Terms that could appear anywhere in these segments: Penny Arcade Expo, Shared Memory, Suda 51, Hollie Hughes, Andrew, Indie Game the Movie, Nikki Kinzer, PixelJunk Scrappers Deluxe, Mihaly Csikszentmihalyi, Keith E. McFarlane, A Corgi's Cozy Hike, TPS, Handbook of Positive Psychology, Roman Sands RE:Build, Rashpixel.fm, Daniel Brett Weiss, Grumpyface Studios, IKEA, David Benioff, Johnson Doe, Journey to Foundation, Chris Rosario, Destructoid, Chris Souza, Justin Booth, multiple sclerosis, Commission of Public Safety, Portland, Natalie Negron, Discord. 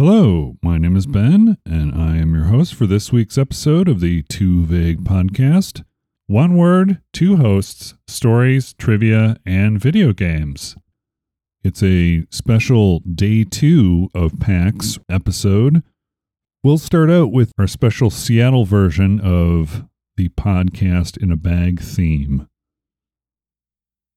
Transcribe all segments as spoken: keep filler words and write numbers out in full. Hello, my name is Ben, and I am your host for this week's episode of the Too Vague Podcast. One word, two hosts, stories, trivia, and video games. It's a special day two of PAX episode. We'll start out with our special Seattle version of the podcast in a bag theme.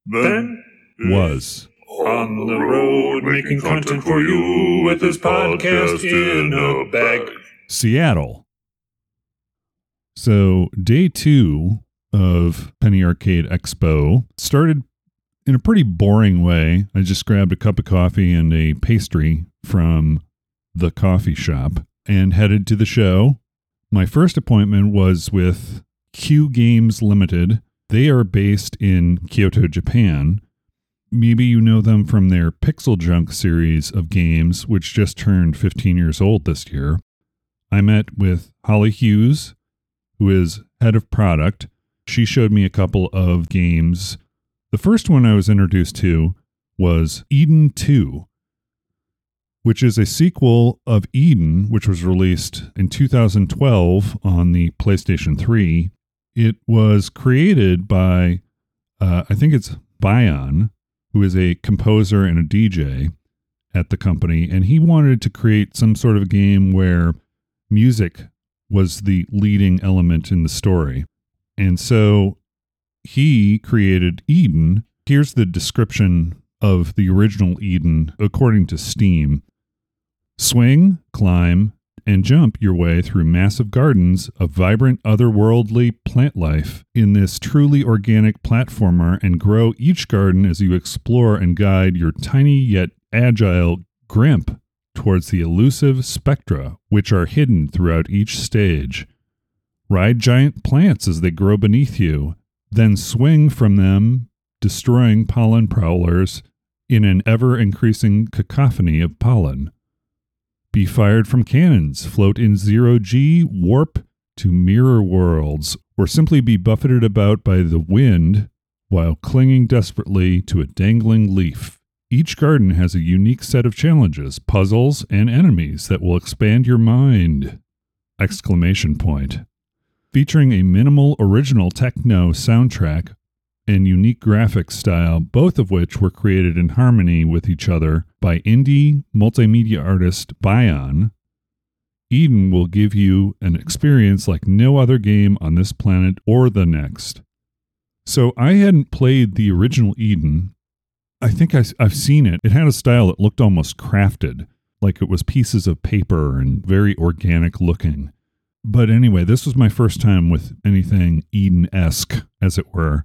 Ben was on the road making content for you with his podcast in a bag. Seattle. So day two of Penny Arcade Expo started in a pretty boring way. I just grabbed a cup of coffee and a pastry from the coffee shop and headed to the show. My first appointment was with Q Games Limited. They are based in Kyoto, Japan. Maybe you know them from their PixelJunk series of games, which just turned fifteen years old this year. I met with Hollie Hughes, who is head of product. She showed me a couple of games. The first one I was introduced to was Eden two, which is a sequel of Eden, which was released in two thousand twelve on the PlayStation three. It was created by, uh, I think it's Bion, who is a composer and a D J at the company, and he wanted to create some sort of game where music was the leading element in the story. And so he created Eden. Here's the description of the original Eden according to Steam. Swing, climb, and jump your way through massive gardens of vibrant, otherworldly plant life in this truly organic platformer, and grow each garden as you explore and guide your tiny yet agile Grimp towards the elusive spectra, which are hidden throughout each stage. Ride giant plants as they grow beneath you, then swing from them, destroying pollen prowlers in an ever-increasing cacophony of pollen. Be fired from cannons, float in zero-G, warp to mirror worlds, or simply be buffeted about by the wind while clinging desperately to a dangling leaf. Each garden has a unique set of challenges, puzzles, and enemies that will expand your mind! Exclamation point. Featuring a minimal original techno soundtrack and unique graphics style, both of which were created in harmony with each other by indie multimedia artist Bayon, Eden will give you an experience like no other game on this planet or the next. So I hadn't played the original Eden. I think I, I've seen it. It had a style that looked almost crafted, like it was pieces of paper and very organic looking. But anyway, this was my first time with anything Eden-esque, as it were.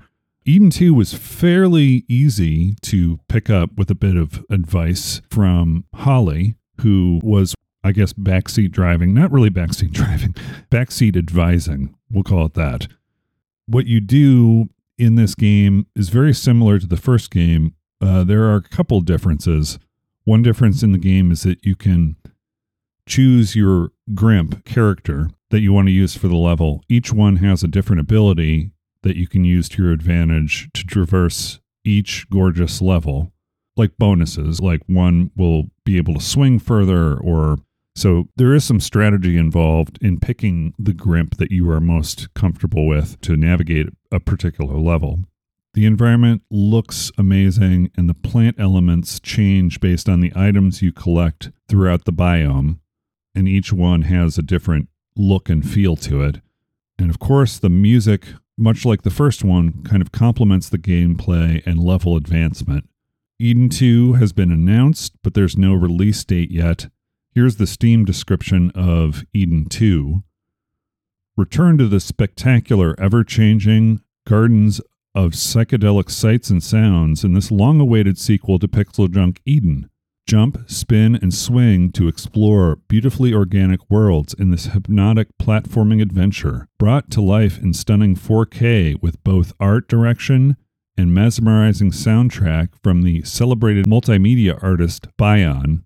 Eden two was fairly easy to pick up with a bit of advice from Hollie, who was, I guess, backseat driving. Not really backseat driving, backseat advising, we'll call it that. What you do in this game is very similar to the first game. Uh, there are a couple differences. One difference in the game is that you can choose your Grimp character that you want to use for the level. Each one has a different ability that you can use to your advantage to traverse each gorgeous level, like bonuses, like one will be able to swing further, or so there is some strategy involved in picking the Grimp that you are most comfortable with to navigate a particular level. The environment looks amazing, and the plant elements change based on the items you collect throughout the biome, and each one has a different look and feel to it. And of course, the music, much like the first one, kind of complements the gameplay and level advancement. Eden two has been announced, but there's no release date yet. Here's the Steam description of Eden two. Return to the spectacular, ever-changing gardens of psychedelic sights and sounds in this long-awaited sequel to PixelJunk Eden. Jump, spin, and swing to explore beautifully organic worlds in this hypnotic platforming adventure, brought to life in stunning four K with both art direction and mesmerizing soundtrack from the celebrated multimedia artist Bayon.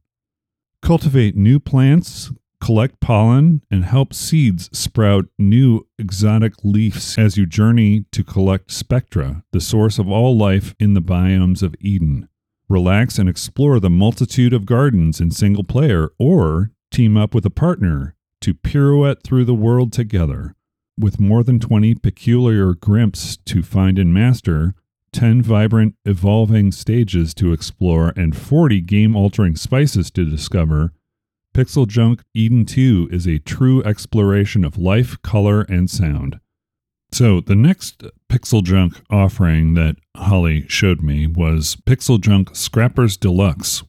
Cultivate new plants, collect pollen, and help seeds sprout new exotic leaves as you journey to collect spectra, the source of all life in the biomes of Eden. Relax and explore the multitude of gardens in single player, or team up with a partner to pirouette through the world together. With more than twenty peculiar grimps to find and master, ten vibrant, evolving stages to explore, and forty game-altering spices to discover, PixelJunk Eden two is a true exploration of life, color, and sound. So the next PixelJunk offering that Hollie showed me was PixelJunk Scrappers Deluxe.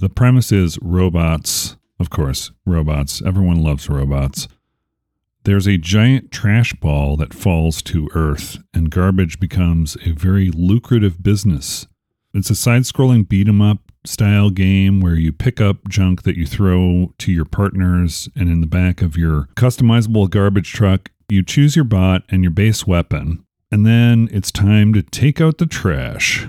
The premise is robots, of course, robots. Everyone loves robots. There's a giant trash ball that falls to Earth, and garbage becomes a very lucrative business. It's a side-scrolling beat-em-up style game where you pick up junk that you throw to your partners, and in the back of your customizable garbage truck, you choose your bot and your base weapon, and then it's time to take out the trash.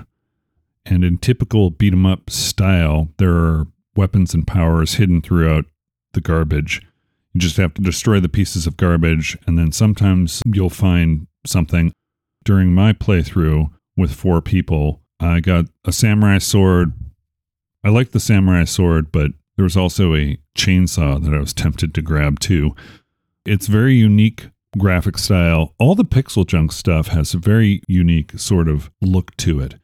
And in typical beat-em-up style, there are weapons and powers hidden throughout the garbage. You just have to destroy the pieces of garbage, and then sometimes you'll find something. During my playthrough with four people, I got a samurai sword. I liked the samurai sword, but there was also a chainsaw that I was tempted to grab too. It's very unique graphic style. All the PixelJunk stuff has a very unique sort of look to it.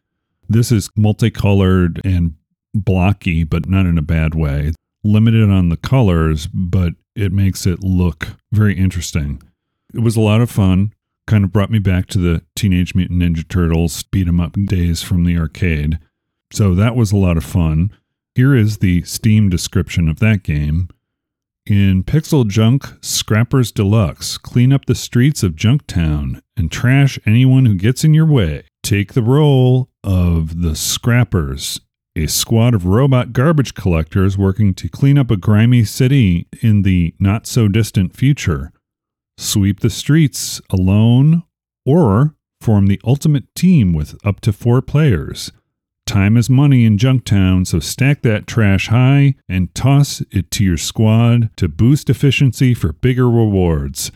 This is multicolored and blocky, but not in a bad way. Limited on the colors, but it makes it look very interesting. It was a lot of fun. Kind of brought me back to the Teenage Mutant Ninja Turtles beat-em-up days from the arcade. So that was a lot of fun. Here is the Steam description of that game. In PixelJunk Scrappers Deluxe, clean up the streets of Junktown and trash anyone who gets in your way. Take the role of the Scrappers, a squad of robot garbage collectors working to clean up a grimy city in the not-so-distant future. Sweep the streets alone or form the ultimate team with up to four players. Time is money in Junktown, so stack that trash high and toss it to your squad to boost efficiency for bigger rewards.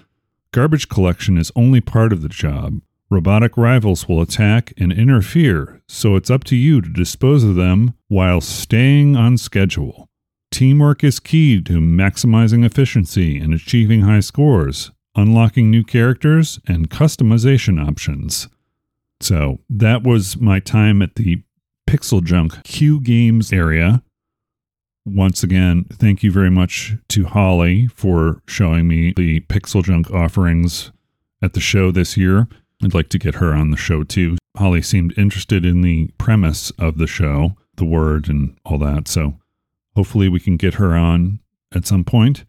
Garbage collection is only part of the job. Robotic rivals will attack and interfere, so it's up to you to dispose of them while staying on schedule. Teamwork is key to maximizing efficiency and achieving high scores, unlocking new characters and customization options. So that was my time at the PixelJunk Q Games area. Once again, thank you very much to Hollie for showing me the PixelJunk offerings at the show this year. I'd like to get her on the show too. Hollie seemed interested in the premise of the show, the word and all that. So hopefully we can get her on at some point.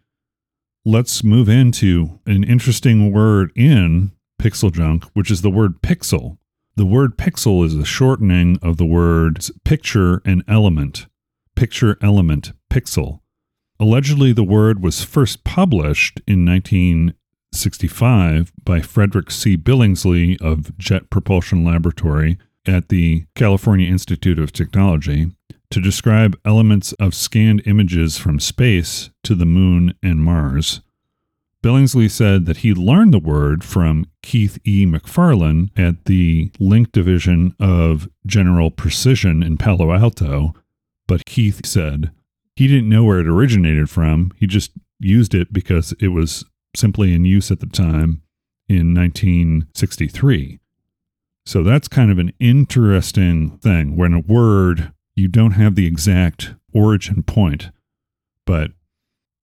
Let's move into an interesting word in PixelJunk, which is the word pixel. The word pixel is a shortening of the words picture and element. Picture element pixel. Allegedly, the word was first published in nineteen sixty-five by Frederick C. Billingsley of Jet Propulsion Laboratory at the California Institute of Technology to describe elements of scanned images from space to the moon and Mars. Billingsley said that he learned the word from Keith E. McFarlane at the Link Division of General Precision in Palo Alto, but Keith said he didn't know where it originated from. He just used it because it was simply in use at the time in nineteen sixty-three. So that's kind of an interesting thing. When a word, you don't have the exact origin point, but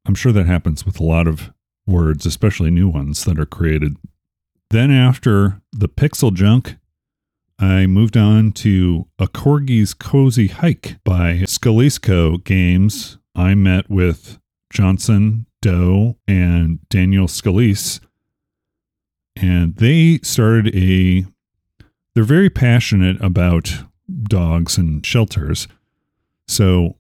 I'm sure that happens with a lot of words, especially new ones that are created. Then after the PixelJunk, I moved on to A Corgi's Cozy Hike by Scalisco Games. I met with Johnson Doe and Daniel Scalise, and they started a... They're very passionate about dogs and shelters, so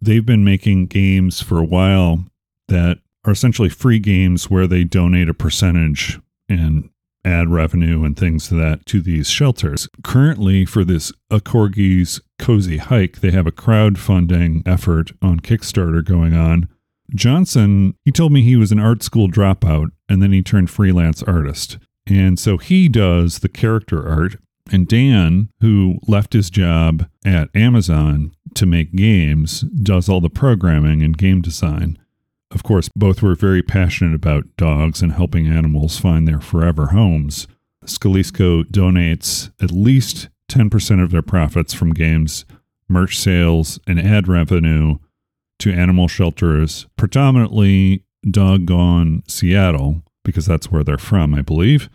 they've been making games for a while that are essentially free games where they donate a percentage and ad revenue and things to that to these shelters. Currently, for this A Corgi's Cozy Hike, they have a crowdfunding effort on Kickstarter going on. Johnson, he told me he was an art school dropout, and then he turned freelance artist. And so he does the character art. And Dan, who left his job at Amazon to make games, does all the programming and game design. Of course, both were very passionate about dogs and helping animals find their forever homes. Scalisco donates at least ten percent of their profits from games, merch sales, and ad revenue to animal shelters, predominantly doggone Seattle, because that's where they're from, I believe.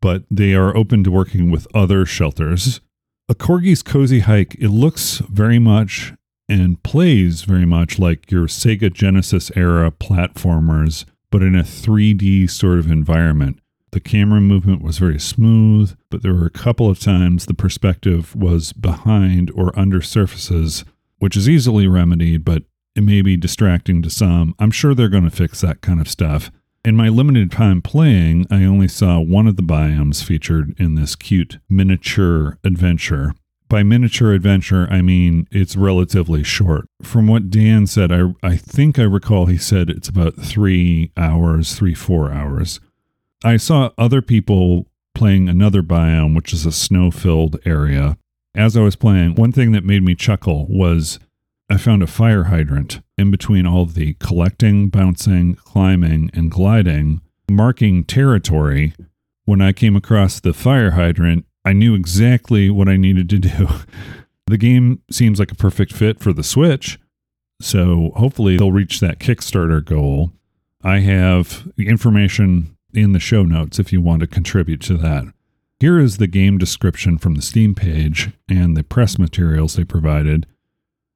But they are open to working with other shelters. A Corgi's Cozy Hike, it looks very much and plays very much like your Sega Genesis era platformers, but in a three D sort of environment. The camera movement was very smooth, but there were a couple of times the perspective was behind or under surfaces, which is easily remedied, but it may be distracting to some. I'm sure they're going to fix that kind of stuff. In my limited time playing, I only saw one of the biomes featured in this cute miniature adventure. By miniature adventure, I mean it's relatively short. From what Dan said, I, I think I recall he said it's about three hours, three, four hours. I saw other people playing another biome, which is a snow-filled area. As I was playing, one thing that made me chuckle was I found a fire hydrant in between all of the collecting, bouncing, climbing, and gliding, marking territory. When I came across the fire hydrant, I knew exactly what I needed to do. The game seems like a perfect fit for the Switch, so hopefully they'll reach that Kickstarter goal. I have the information in the show notes if you want to contribute to that. Here is the game description from the Steam page and the press materials they provided.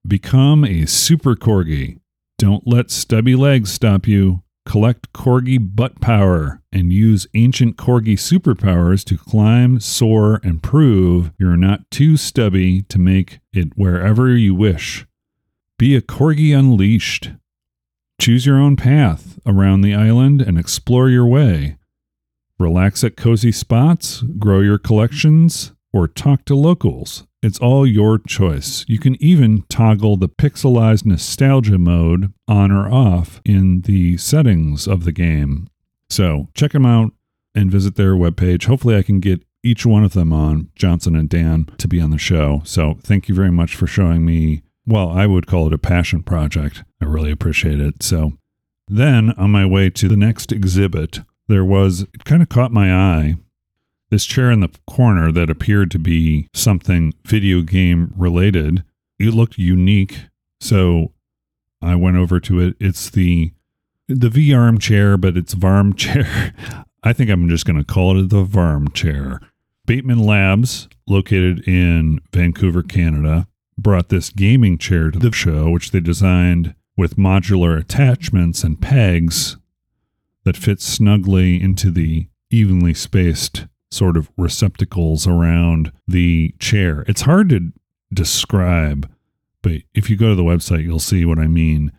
Become a super corgi. Don't let stubby legs stop you. Collect corgi butt power and use ancient corgi superpowers to climb, soar, and prove you're not too stubby to make it wherever you wish. Be a corgi unleashed. Choose your own path around the island and explore your way. Relax at cozy spots, grow your collections, or talk to locals. It's all your choice. You can even toggle the pixelized nostalgia mode on or off in the settings of the game. So check them out and visit their webpage. Hopefully I can get each one of them on, Johnson and Dan, to be on the show. So thank you very much for showing me, well, I would call it a passion project. I really appreciate it. So then on my way to the next exhibit, there was, it kind of caught my eye, this chair in the corner that appeared to be something video game related. It looked unique, so I went over to it. It's the the VArmchair, but it's VArmchair. I think I'm just going to call it the VArmchair. Bateman Labs, located in Vancouver, Canada, brought this gaming chair to the show, which they designed with modular attachments and pegs that fit snugly into the evenly spaced sort of receptacles around the chair. It's hard to describe, but if you go to the website, you'll see what I mean.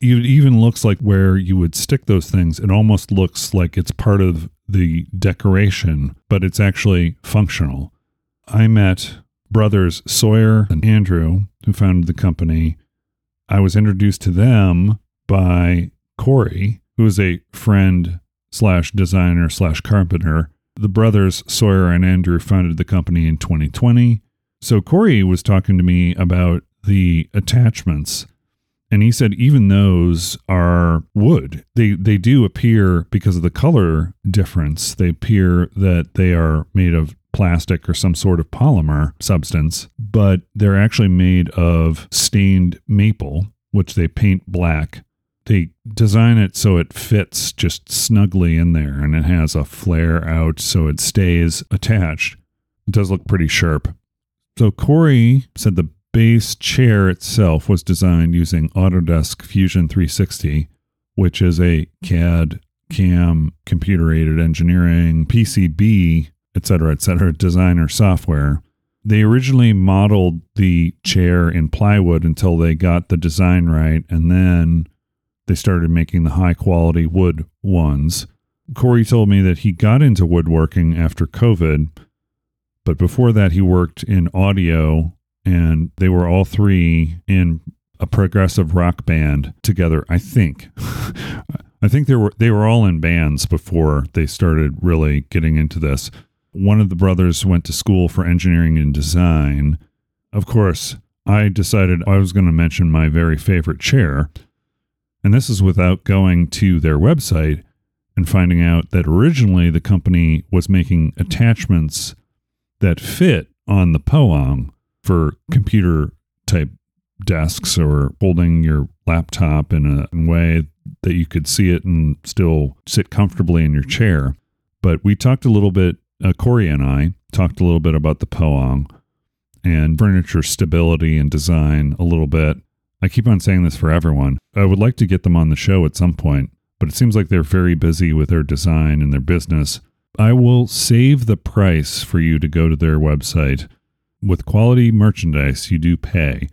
It even looks like where you would stick those things. It almost looks like it's part of the decoration, but it's actually functional. I met brothers Sawyer and Andrew, who founded the company. I was introduced to them by Corey, who is a friend slash designer slash carpenter. The brothers Sawyer and Andrew founded the company in twenty twenty. So Corey was talking to me about the attachments, and he said even those are wood. They they do appear, because of the color difference, they appear that they are made of plastic or some sort of polymer substance, but they're actually made of stained maple, which they paint black. They design it so it fits just snugly in there, and it has a flare out so it stays attached. It does look pretty sharp. So Corey said the base chair itself was designed using Autodesk Fusion three sixty, which is a C A D, C A M, computer-aided engineering, P C B, et cetera, et cetera, designer software. They originally modeled the chair in plywood until they got the design right, and then they started making the high-quality wood ones. Corey told me that he got into woodworking after COVID, but before that he worked in audio, and they were all three in a progressive rock band together, I think. I think they were they were all in bands before they started really getting into this. One of the brothers went to school for engineering and design. Of course, I decided I was going to mention my very favorite chair, And this is without going to their website and finding out that originally the company was making attachments that fit on the Poäng for computer type desks or holding your laptop in a way that you could see it and still sit comfortably in your chair. But we talked a little bit, uh, Corey and I talked a little bit about the Poäng and furniture stability and design a little bit. I keep on saying this for everyone. I would like to get them on the show at some point, but it seems like they're very busy with their design and their business. I will save the price for you to go to their website. With quality merchandise, you do pay.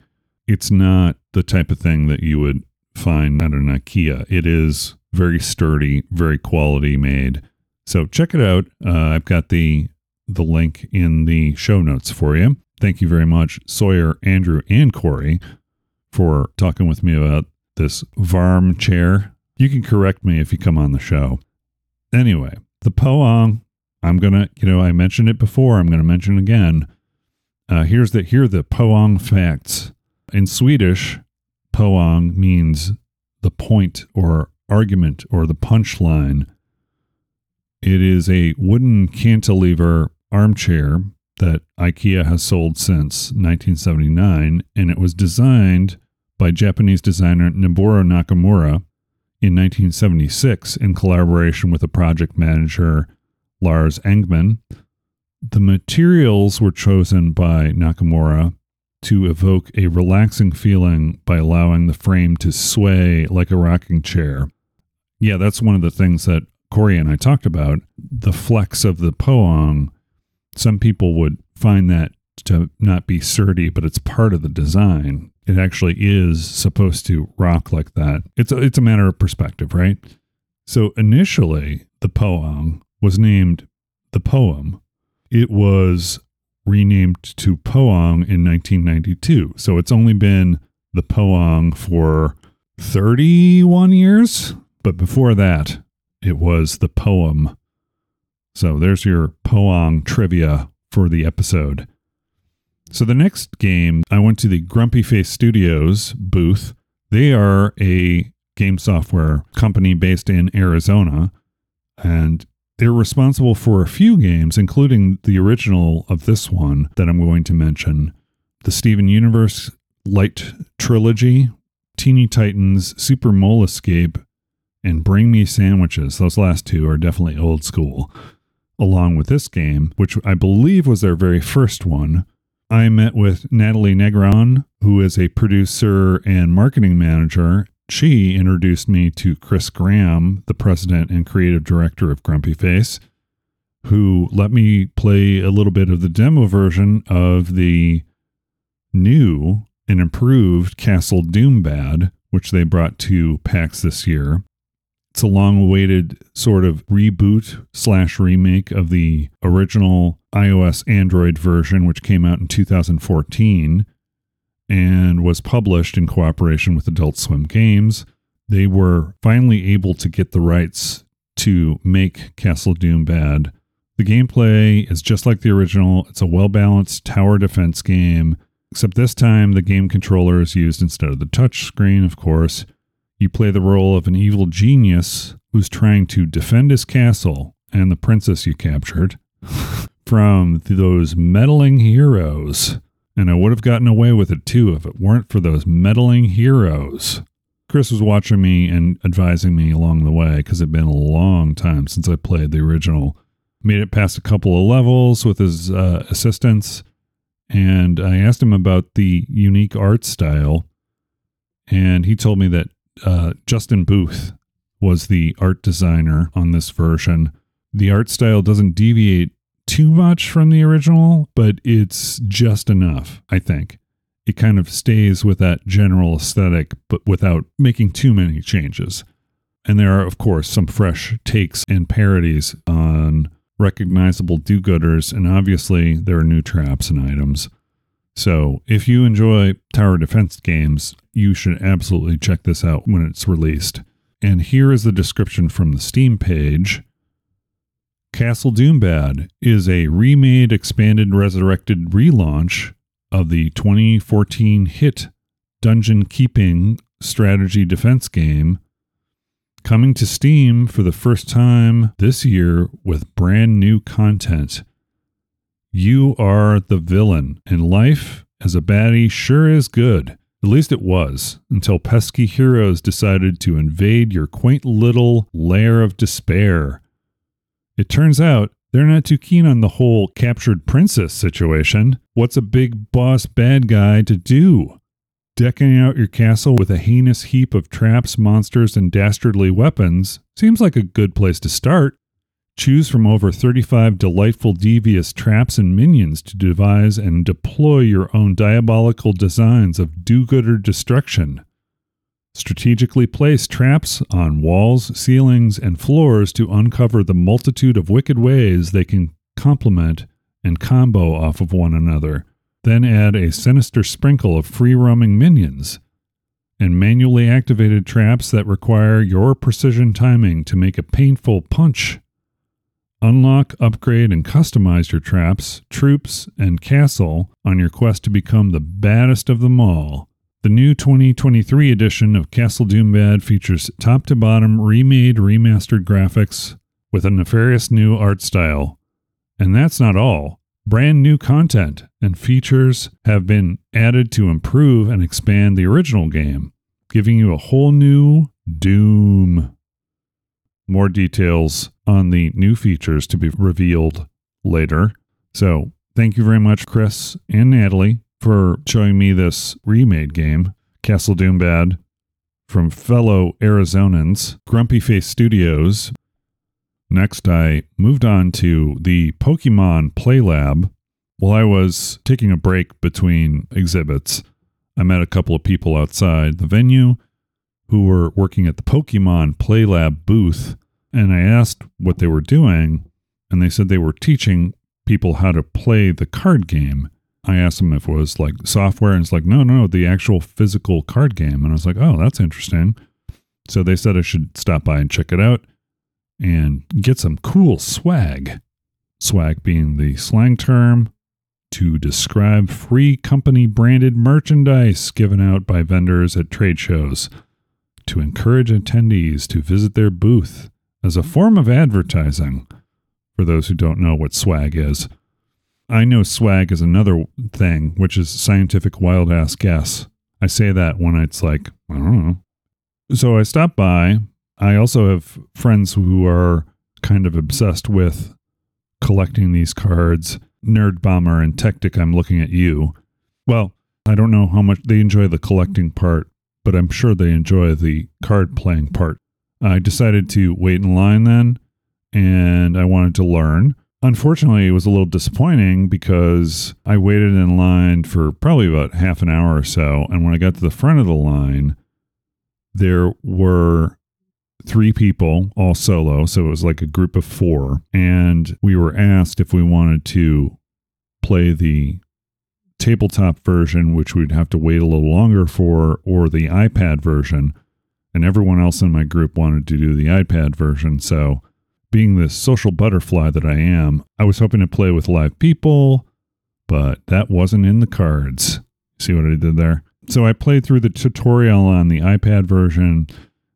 It's not the type of thing that you would find at an IKEA. It is very sturdy, very quality made. So check it out. Uh, I've got the the link in the show notes for you. Thank you very much, Sawyer, Andrew, and Corey, for talking with me about this VArmchair. You can correct me if you come on the show. Anyway, the Poäng, I'm going to, you know, I mentioned it before. I'm going to mention again. Uh, here's the, here are the Poäng facts. In Swedish, Poäng means the point or argument or the punchline. It is a wooden cantilever armchair that IKEA has sold since nineteen seventy-nine, and it was designed by Japanese designer Noboru Nakamura in nineteen seventy-six in collaboration with the project manager Lars Engman. The materials were chosen by Nakamura to evoke a relaxing feeling by allowing the frame to sway like a rocking chair. Yeah, that's one of the things that Corey and I talked about, the flex of the Poäng. Some people would find that to not be sturdy, but it's part of the design. It actually is supposed to rock like that. It's a, it's a matter of perspective, right? So initially, the Poäng was named the Poem. It was renamed to Poäng in nineteen ninety-two. So it's only been the Poäng for thirty-one years. But before that, it was the Poem. So there's your Poäng trivia for the episode. So the next game, I went to the Grumpy Face Studios booth. They are a game software company based in Arizona, and they're responsible for a few games, including the original of this one that I'm going to mention, the Steven Universe Light Trilogy, Teeny Titans, Super Mole Escape, and Bring Me Sandwiches. Those last two are definitely old school. Along with this game, which I believe was their very first one, I met with Natalie Negron, who is a producer and marketing manager. She introduced me to Chris Graham, the president and creative director of Grumpy Face, who let me play a little bit of the demo version of the new and improved Castle Doombad, which they brought to PAX this year. It's a long-awaited sort of reboot slash remake of the original iOS Android version, which came out in two thousand fourteen and was published in cooperation with Adult Swim Games. They were finally able to get the rights to make Castle Doombad. The gameplay is just like the original. It's a well-balanced tower defense game, except this time the game controller is used instead of the touch screen, of course. You play the role of an evil genius who's trying to defend his castle and the princess you captured from those meddling heroes. And I would have gotten away with it too if it weren't for those meddling heroes. Chris was watching me and advising me along the way because it'd been a long time since I played the original. Made it past a couple of levels with his uh, assistance, and I asked him about the unique art style, and he told me that Uh, Justin Booth was the art designer on this version. The art style doesn't deviate too much from the original, but it's just enough, I think. It kind of stays with that general aesthetic, but without making too many changes. And there are, of course, some fresh takes and parodies on recognizable do-gooders, and obviously there are new traps and items. So if you enjoy tower defense games, you should absolutely check this out when it's released. And here is the description from the Steam page. Castle Doombad is a remade, expanded, resurrected relaunch of the twenty fourteen hit dungeon-keeping strategy defense game coming to Steam for the first time this year with brand new content. You are the villain, and life as a baddie sure is good. At least it was, until pesky heroes decided to invade your quaint little lair of despair. It turns out they're not too keen on the whole captured princess situation. What's a big boss bad guy to do? Decking out your castle with a heinous heap of traps, monsters, and dastardly weapons seems like a good place to start. Choose from over thirty-five delightful, devious traps and minions to devise and deploy your own diabolical designs of do-gooder destruction. Strategically place traps on walls, ceilings, and floors to uncover the multitude of wicked ways they can complement and combo off of one another. Then add a sinister sprinkle of free-roaming minions and manually activated traps that require your precision timing to make a painful punch. Unlock, upgrade, and customize your traps, troops, and castle on your quest to become the baddest of them all. The new twenty twenty-three edition of Castle Doombad features top-to-bottom remade, remastered graphics with a nefarious new art style. And that's not all. Brand new content and features have been added to improve and expand the original game, giving you a whole new Doom. More details on the new features to be revealed later. So thank you very much, Chris and Natalie, for showing me this remade game, Castle Doombad, from fellow Arizonans, Grumpy Face Studios. Next, I moved on to the Pokémon Play Lab. While I was taking a break between exhibits, I met a couple of people outside the venue who were working at the Pokémon Play Lab booth, and I asked what they were doing, and they said they were teaching people how to play the card game. I asked them if it was like software, and it's like, no, no, no, the actual physical card game. And I was like, oh, that's interesting. So they said I should stop by and check it out and get some cool swag. Swag being the slang term to describe free company-branded merchandise given out by vendors at trade shows to encourage attendees to visit their booth as a form of advertising, for those who don't know what swag is. I know swag is another thing, which is scientific wild-ass guess. I say that when it's like, I don't know. So I stopped by. I also have friends who are kind of obsessed with collecting these cards. Nerd Bomber and Tectic, I'm looking at you. Well, I don't know how much they enjoy the collecting part, but I'm sure they enjoy the card playing part. I decided to wait in line then, and I wanted to learn. Unfortunately, it was a little disappointing because I waited in line for probably about half an hour or so, and when I got to the front of the line, there were three people, all solo, so it was like a group of four, and we were asked if we wanted to play the tabletop version, which we'd have to wait a little longer for, or the iPad version, and everyone else in my group wanted to do the iPad version, so being the social butterfly that I am, I was hoping to play with live people, but that wasn't in the cards. See what I did there? So I played through the tutorial on the iPad version,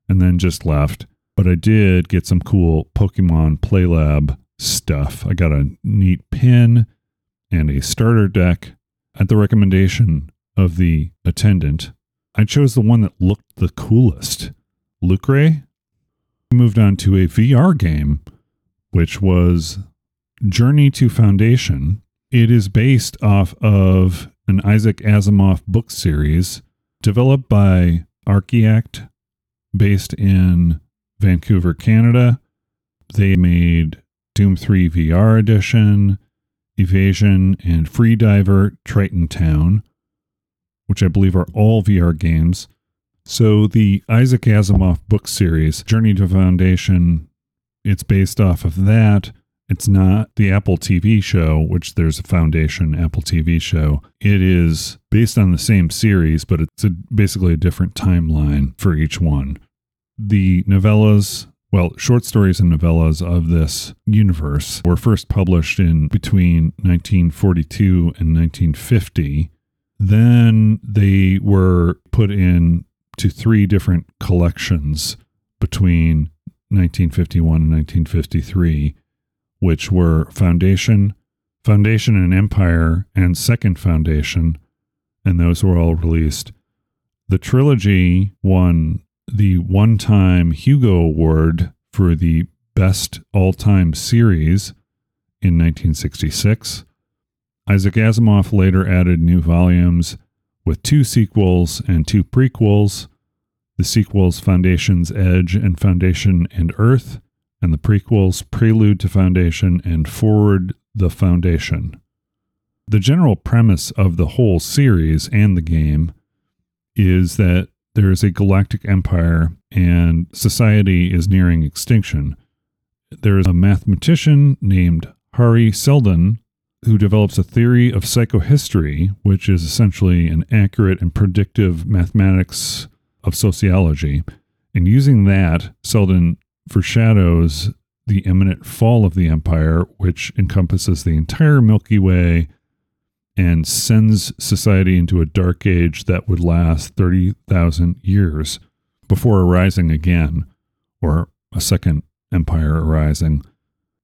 and then just left. But I did get some cool Pokémon Play Lab stuff. I got a neat pin and a starter deck at the recommendation of the attendant. I chose the one that looked the coolest, Lucre. We moved on to a V R game, which was Journey to Foundation. It is based off of an Isaac Asimov book series developed by Architect, based in Vancouver, Canada. They made Doom three V R Edition, Evasion, and Freediver Triton Town, which I believe are all V R games. So the Isaac Asimov book series, Journey to Foundation, it's based off of that. It's not the Apple T V show, which there's a Foundation Apple T V show. It is based on the same series, but it's a, basically a different timeline for each one. The novellas, well, short stories and novellas of this universe were first published in between nineteen forty-two and nineteen fifty. Then they were put in to three different collections between nineteen fifty-one and nineteen fifty-three, which were Foundation, Foundation and Empire, and Second Foundation, and those were all released. The trilogy won the one-time Hugo Award for the Best All-Time Series in nineteen sixty-six. Isaac Asimov later added new volumes with two sequels and two prequels, the sequels Foundation's Edge and Foundation and Earth, and the prequels Prelude to Foundation and Forward the Foundation. The general premise of the whole series and the game is that there is a galactic empire and society is nearing extinction. There is a mathematician named Hari Seldon who develops a theory of psychohistory, which is essentially an accurate and predictive mathematics of sociology. And using that, Seldon foreshadows the imminent fall of the empire, which encompasses the entire Milky Way and sends society into a dark age that would last thirty thousand years before arising again, or a second empire arising.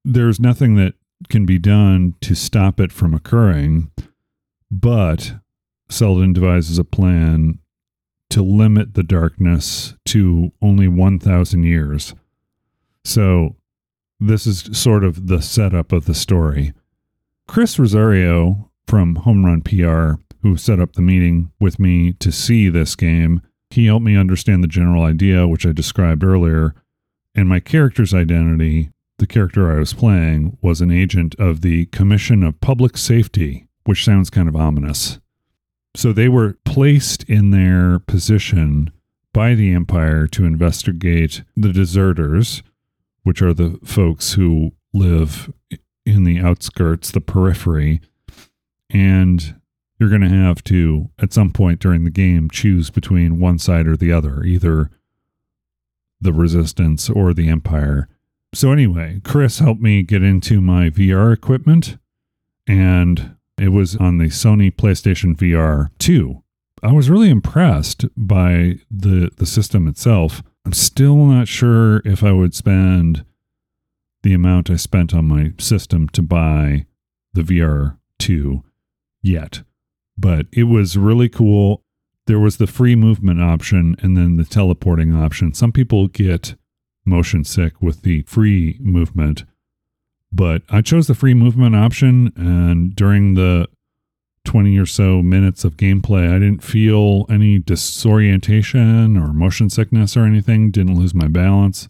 There's nothing that can be done to stop it from occurring, but Seldon devises a plan to limit the darkness to only one thousand years. So this is sort of the setup of the story. Chris Rosario from Home Run P R, who set up the meeting with me to see this game, he helped me understand the general idea, which I described earlier, and my character's identity. The character I was playing was an agent of the Commission of Public Safety, which sounds kind of ominous. So they were placed in their position by the Empire to investigate the deserters, which are the folks who live in the outskirts, the periphery, and you're going to have to, at some point during the game, choose between one side or the other, either the Resistance or the Empire. So anyway, Chris helped me get into my V R equipment, and it was on the Sony PlayStation V R two. I was really impressed by the the system itself. I'm still not sure if I would spend the amount I spent on my system to buy the V R two yet, but it was really cool. There was the free movement option and then the teleporting option. Some people get motion sick with the free movement, but I chose the free movement option, and during the twenty or so minutes of gameplay, I didn't feel any disorientation or motion sickness or anything, didn't lose my balance.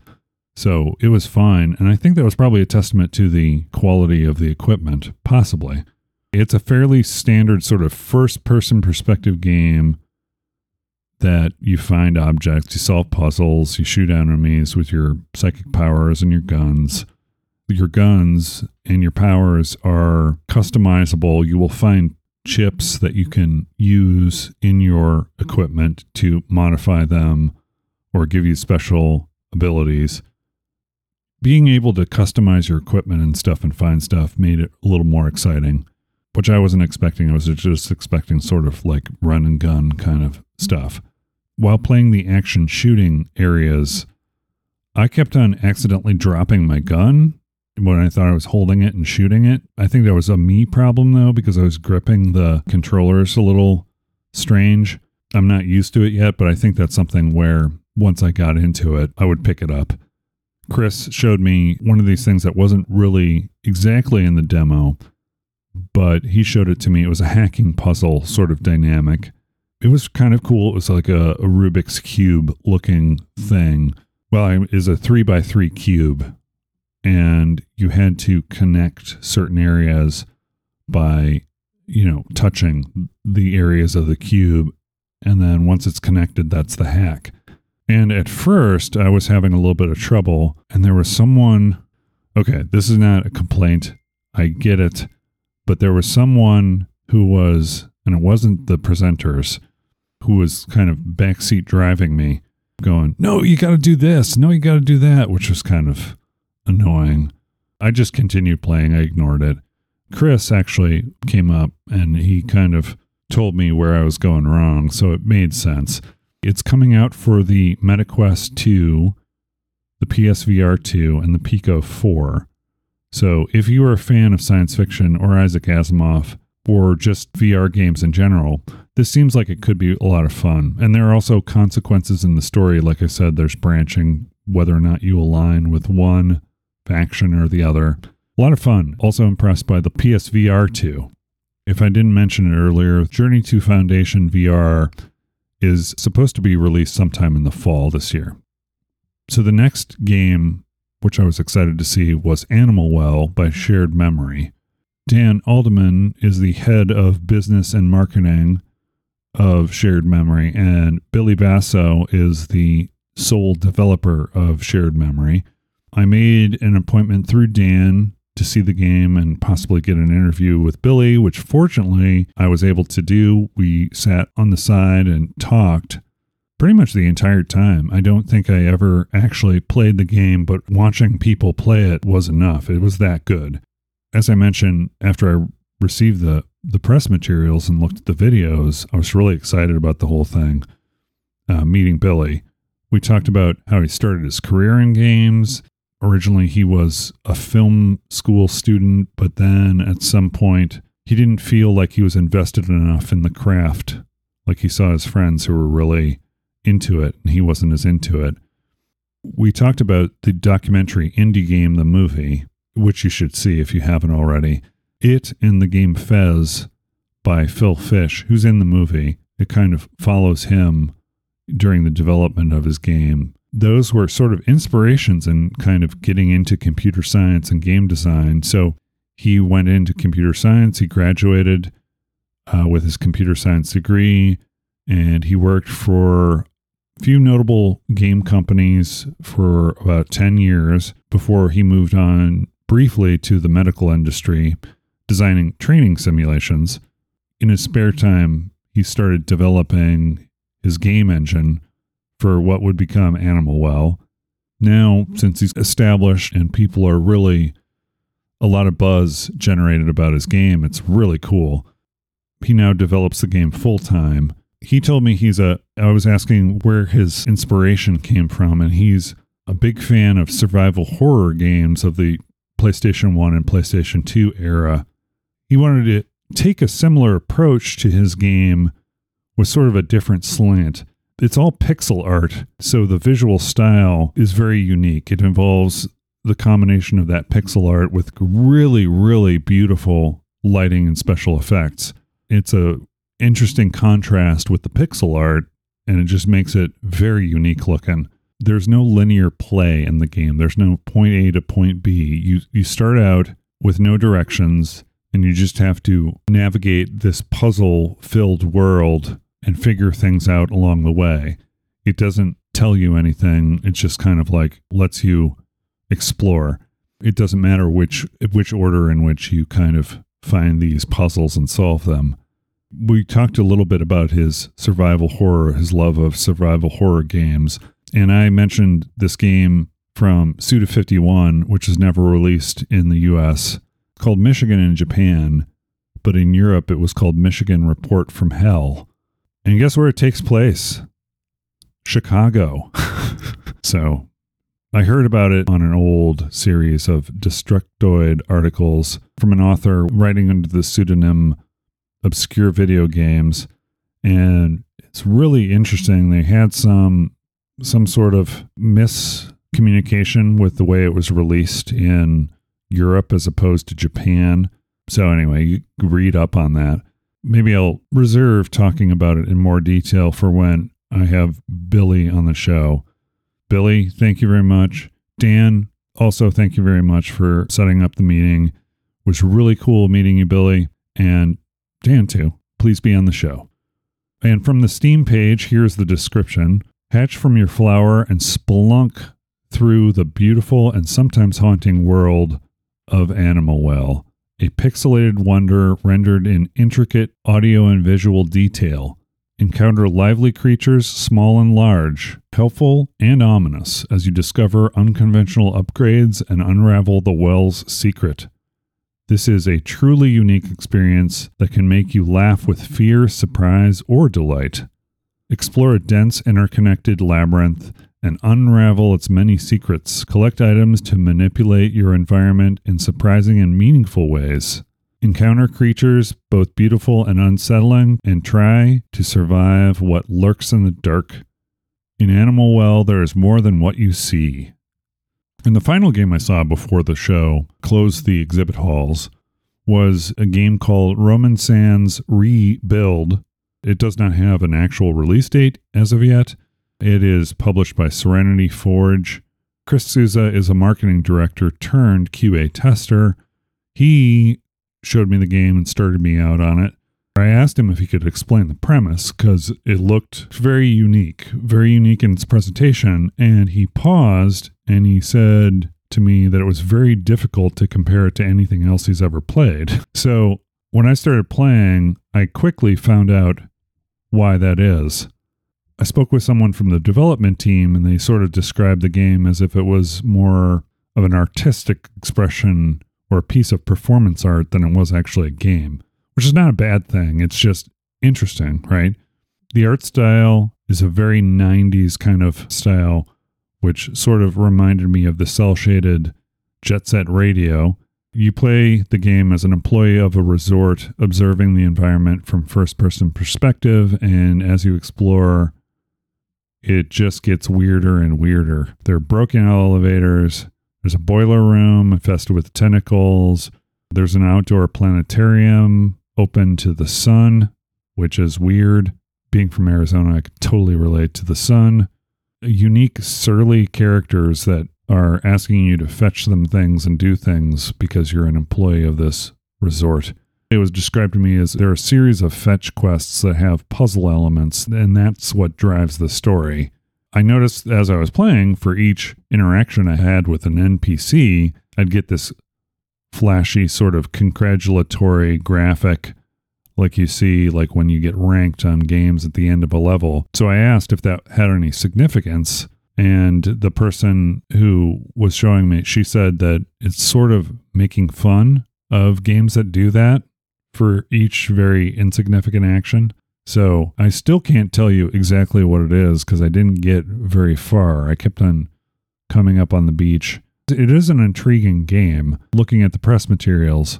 So it was fine, and I think that was probably a testament to the quality of the equipment, possibly. It's a fairly standard sort of first-person perspective game that you find objects, you solve puzzles, you shoot enemies with your psychic powers and your guns. Your guns and your powers are customizable. You will find chips that you can use in your equipment to modify them or give you special abilities. Being able to customize your equipment and stuff and find stuff made it a little more exciting, which I wasn't expecting. I was just expecting sort of like run and gun kind of stuff. While playing the action shooting areas, I kept on accidentally dropping my gun when I thought I was holding it and shooting it. I think that was a me problem, though, because I was gripping the controllers a little strange. I'm not used to it yet, but I think that's something where once I got into it, I would pick it up. Chris showed me one of these things that wasn't really exactly in the demo, but he showed it to me. It was a hacking puzzle sort of dynamic. It was kind of cool. It was like a, a Rubik's Cube looking thing. Well, it is a three by three cube, and you had to connect certain areas by, you know, touching the areas of the cube. And then once it's connected, that's the hack. And at first I was having a little bit of trouble, and there was someone, okay, this is not a complaint, I get it, but there was someone who was, and it wasn't the presenters, who was kind of backseat driving me, going, no, you got to do this, no, you got to do that, which was kind of annoying. I just continued playing. I ignored it. Chris actually came up and he kind of told me where I was going wrong, so it made sense. It's coming out for the MetaQuest two the P S V R two, and the Pico four. So if you are a fan of science fiction or Isaac Asimov or just V R games in general, this seems like it could be a lot of fun. And there are also consequences in the story. Like I said, there's branching, whether or not you align with one faction or the other. A lot of fun. Also impressed by the P S V R two. If I didn't mention it earlier, Journey to Foundation V R is supposed to be released sometime in the fall this year. So the next game, which I was excited to see, was Animal Well by Shared Memory. Dan Alderman is the head of business and marketing of Shared Memory, and Billy Basso is the sole developer of Shared Memory. I made an appointment through Dan to see the game and possibly get an interview with Billy, which fortunately I was able to do. We sat on the side and talked pretty much the entire time. I don't think I ever actually played the game, but watching people play it was enough. It was that good. As I mentioned, after I received the, the press materials and looked at the videos, I was really excited about the whole thing. Uh, meeting Billy, we talked about how he started his career in games. Originally, he was a film school student, but then at some point, he didn't feel like he was invested enough in the craft. Like he saw his friends who were really into it, and he wasn't as into it. We talked about the documentary Indie Game, the movie, which you should see if you haven't already. It and the game Fez by Phil Fish, who's in the movie. It kind of follows him during the development of his game. Those were sort of inspirations in kind of getting into computer science and game design. So he went into computer science. He graduated uh, with his computer science degree, and he worked for a few notable game companies for about ten years before he moved on briefly to the medical industry, designing training simulations. In his spare time, he started developing his game engine for what would become Animal Well. Now, since he's established and people are really, a lot of buzz generated about his game, it's really cool. He now develops the game full-time. He told me he's a, I was asking where his inspiration came from, and he's a big fan of survival horror games of the PlayStation one and PlayStation two era. He wanted to take a similar approach to his game with sort of a different slant. It's all pixel art, so the visual style is very unique. It involves the combination of that pixel art with really, really beautiful lighting and special effects. It's a interesting contrast with the pixel art, and it just makes it very unique looking. There's no linear play in the game. There's no point A to point B. You you start out with no directions, and you just have to navigate this puzzle-filled world and figure things out along the way. It doesn't tell you anything. It just kind of like lets you explore. It doesn't matter which which order in which you kind of find these puzzles and solve them. We talked a little bit about his survival horror, his love of survival horror games. And I mentioned this game from Suda fifty-one, which is never released in the U S, called Michigan in Japan. But in Europe, it was called Michigan Report from Hell. And guess where it takes place? Chicago. So I heard about it on an old series of Destructoid articles from an author writing under the pseudonym Obscure Video Games. And it's really interesting. They had some some sort of miscommunication with the way it was released in Europe as opposed to Japan. So anyway, you read up on that. Maybe I'll reserve talking about it in more detail for when I have Billy on the show. Billy, thank you very much. Dan, also thank you very much for setting up the meeting. It was really cool meeting you, Billy. And Dan, too. Please be on the show. And from the Steam page, here's the description. Hatch from your flower and splunk through the beautiful and sometimes haunting world of Animal Well. A pixelated wonder rendered in intricate audio and visual detail. Encounter lively creatures, small and large, helpful and ominous, as you discover unconventional upgrades and unravel the well's secret. This is a truly unique experience that can make you laugh with fear, surprise, or delight. Explore a dense, interconnected labyrinth and unravel its many secrets. Collect items to manipulate your environment in surprising and meaningful ways. Encounter creatures, both beautiful and unsettling, and try to survive what lurks in the dark. In Animal Well, there is more than what you see. And the final game I saw before the show closed the exhibit halls was a game called Roman Sands RE:Build. It does not have an actual release date as of yet. It is published by Serenity Forge. Chris Souza is a marketing director turned Q A tester. He showed me the game and started me out on it. I asked him if he could explain the premise because it looked very unique, very unique in its presentation. And he paused and he said to me that it was very difficult to compare it to anything else he's ever played. So when I started playing, I quickly found out why that is. I spoke with someone from the development team and they sort of described the game as if it was more of an artistic expression or a piece of performance art than it was actually a game, which is not a bad thing. It's just interesting, right? The art style is a very nineties kind of style, which sort of reminded me of the cel-shaded Jet Set Radio. You play the game as an employee of a resort, observing the environment from first-person perspective, and as you explore, it just gets weirder and weirder. There are broken elevators. There's a boiler room infested with tentacles. There's an outdoor planetarium open to the sun, which is weird. Being from Arizona, I could totally relate to the sun. Unique, surly characters that are asking you to fetch them things and do things because you're an employee of this resort. It was described to me as there are a series of fetch quests that have puzzle elements, and that's what drives the story. I noticed as I was playing, for each interaction I had with an N P C, I'd get this flashy sort of congratulatory graphic like you see like when you get ranked on games at the end of a level. So I asked if that had any significance, and the person who was showing me, she said that it's sort of making fun of games that do that for each very insignificant action. So I still can't tell you exactly what it is because I didn't get very far. I kept on coming up on the beach. It is an intriguing game, looking at the press materials,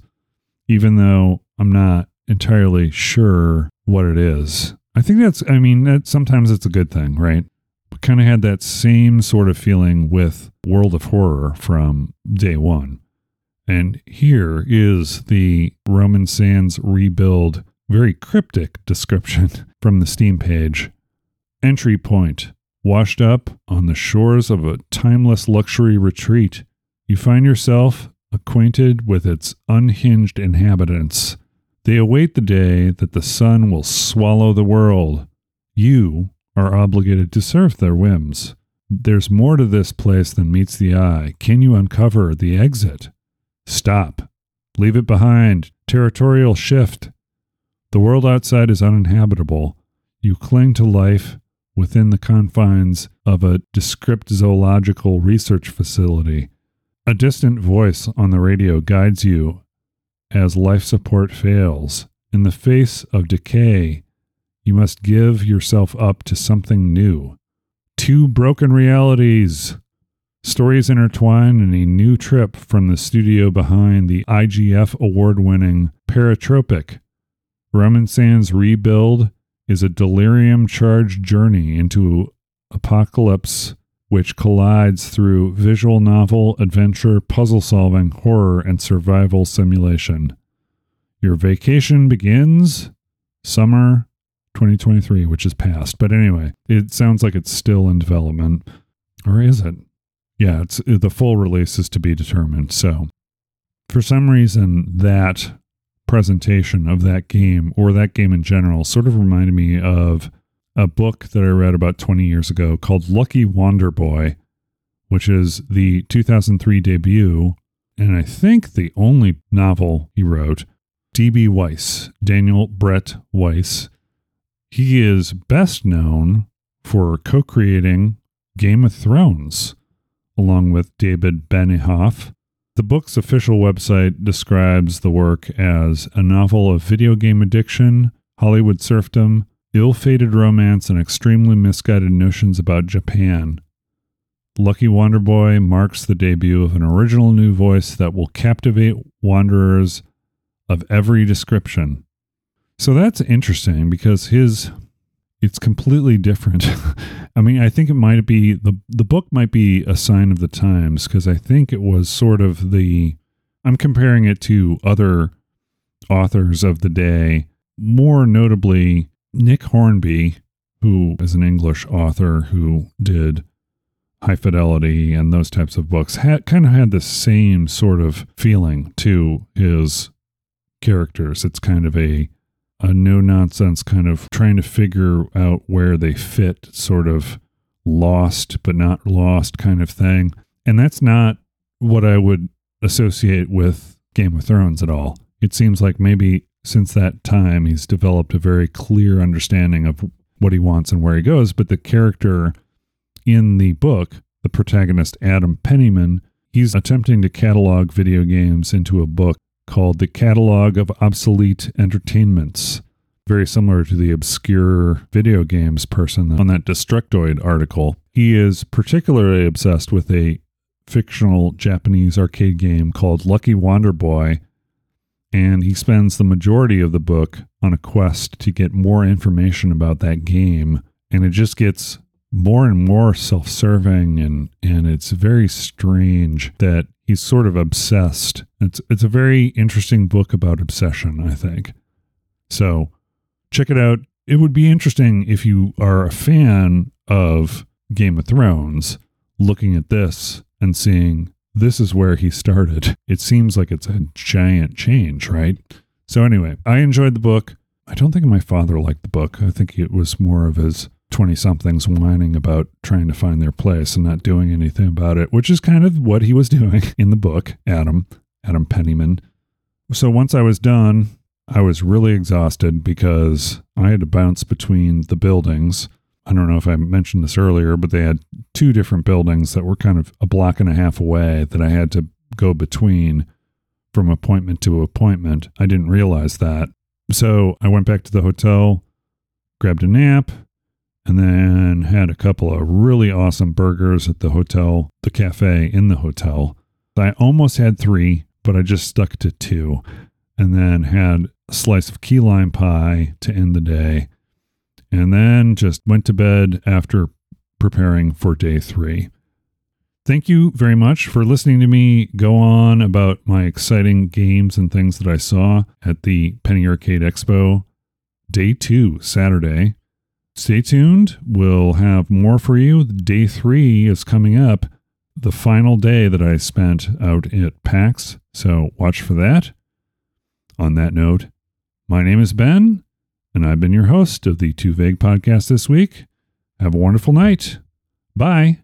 even though I'm not entirely sure what it is. I think that's, I mean, that, sometimes it's a good thing, right? But kind of had that same sort of feeling with World of Horror from day one. And here is the Roman Sands RE:Build very cryptic description from the Steam page. Entry point. Washed up on the shores of a timeless luxury retreat, you find yourself acquainted with its unhinged inhabitants. They await the day that the sun will swallow the world. You are obligated to serve their whims. There's more to this place than meets the eye. Can you uncover the exit? Stop. Leave it behind. Territorial shift. The world outside is uninhabitable. You cling to life within the confines of a descript zoological research facility. A distant voice on the radio guides you as life support fails. In the face of decay, you must give yourself up to something new. Two broken realities. Stories intertwine in a new trip from the studio behind the I G F award-winning Paratropic. Roman Sands RE:Build is a delirium-charged journey into apocalypse which collides through visual novel, adventure, puzzle-solving, horror, and survival simulation. Your vacation begins summer twenty twenty-three, which is past. But anyway, it sounds like it's still in development. Or is it? Yeah, it's the full release is to be determined. So for some reason, that presentation of that game or that game in general sort of reminded me of a book that I read about twenty years ago called Lucky Wander Boy, which is the two thousand three debut, and I think the only novel he wrote, D B Weiss, Daniel Brett Weiss. He is best known for co-creating Game of Thrones, along with David Benioff. The book's official website describes the work as a novel of video game addiction, Hollywood serfdom, ill-fated romance, and extremely misguided notions about Japan. Lucky Wander Boy marks the debut of an original new voice that will captivate wanderers of every description. So that's interesting because his, it's completely different. I mean, I think it might be, the, the book might be a sign of the times because I think it was sort of the, I'm comparing it to other authors of the day, more notably Nick Hornby, who is an English author who did High Fidelity and those types of books, had kind of had the same sort of feeling to his characters. It's kind of a a no-nonsense kind of trying to figure out where they fit, sort of lost but not lost kind of thing. And that's not what I would associate with Game of Thrones at all. It seems like maybe since that time he's developed a very clear understanding of what he wants and where he goes, but the character in the book, the protagonist Adam Pennyman, he's attempting to catalog video games into a book called The Catalog of Obsolete Entertainments, very similar to the Obscure Video Games person on that Destructoid article. He is particularly obsessed with a fictional Japanese arcade game called Lucky Wander Boy, and he spends the majority of the book on a quest to get more information about that game, and it just gets more and more self-serving, and and it's very strange that he's sort of obsessed. It's it's a very interesting book about obsession, I think. So check it out. It would be interesting if you are a fan of Game of Thrones, looking at this and seeing this is where he started. It seems like it's a giant change, right? So anyway, I enjoyed the book. I don't think my father liked the book. I think it was more of his twenty-somethings whining about trying to find their place and not doing anything about it, which is kind of what he was doing in the book, Adam, Adam Pennyman. So once I was done, I was really exhausted because I had to bounce between the buildings. I don't know if I mentioned this earlier, but they had two different buildings that were kind of a block and a half away that I had to go between from appointment to appointment. I didn't realize that. So I went back to the hotel, grabbed a nap, and then had a couple of really awesome burgers at the hotel, the cafe in the hotel. I almost had three, but I just stuck to two. And then had a slice of key lime pie to end the day. And then just went to bed after preparing for day three. Thank you very much for listening to me go on about my exciting games and things that I saw at the Penny Arcade Expo, day two, Saturday. Stay tuned. We'll have more for you. Day three is coming up, the final day that I spent out at PAX. So watch for that. On that note, my name is Ben, and I've been your host of the Too Vague podcast this week. Have a wonderful night. Bye.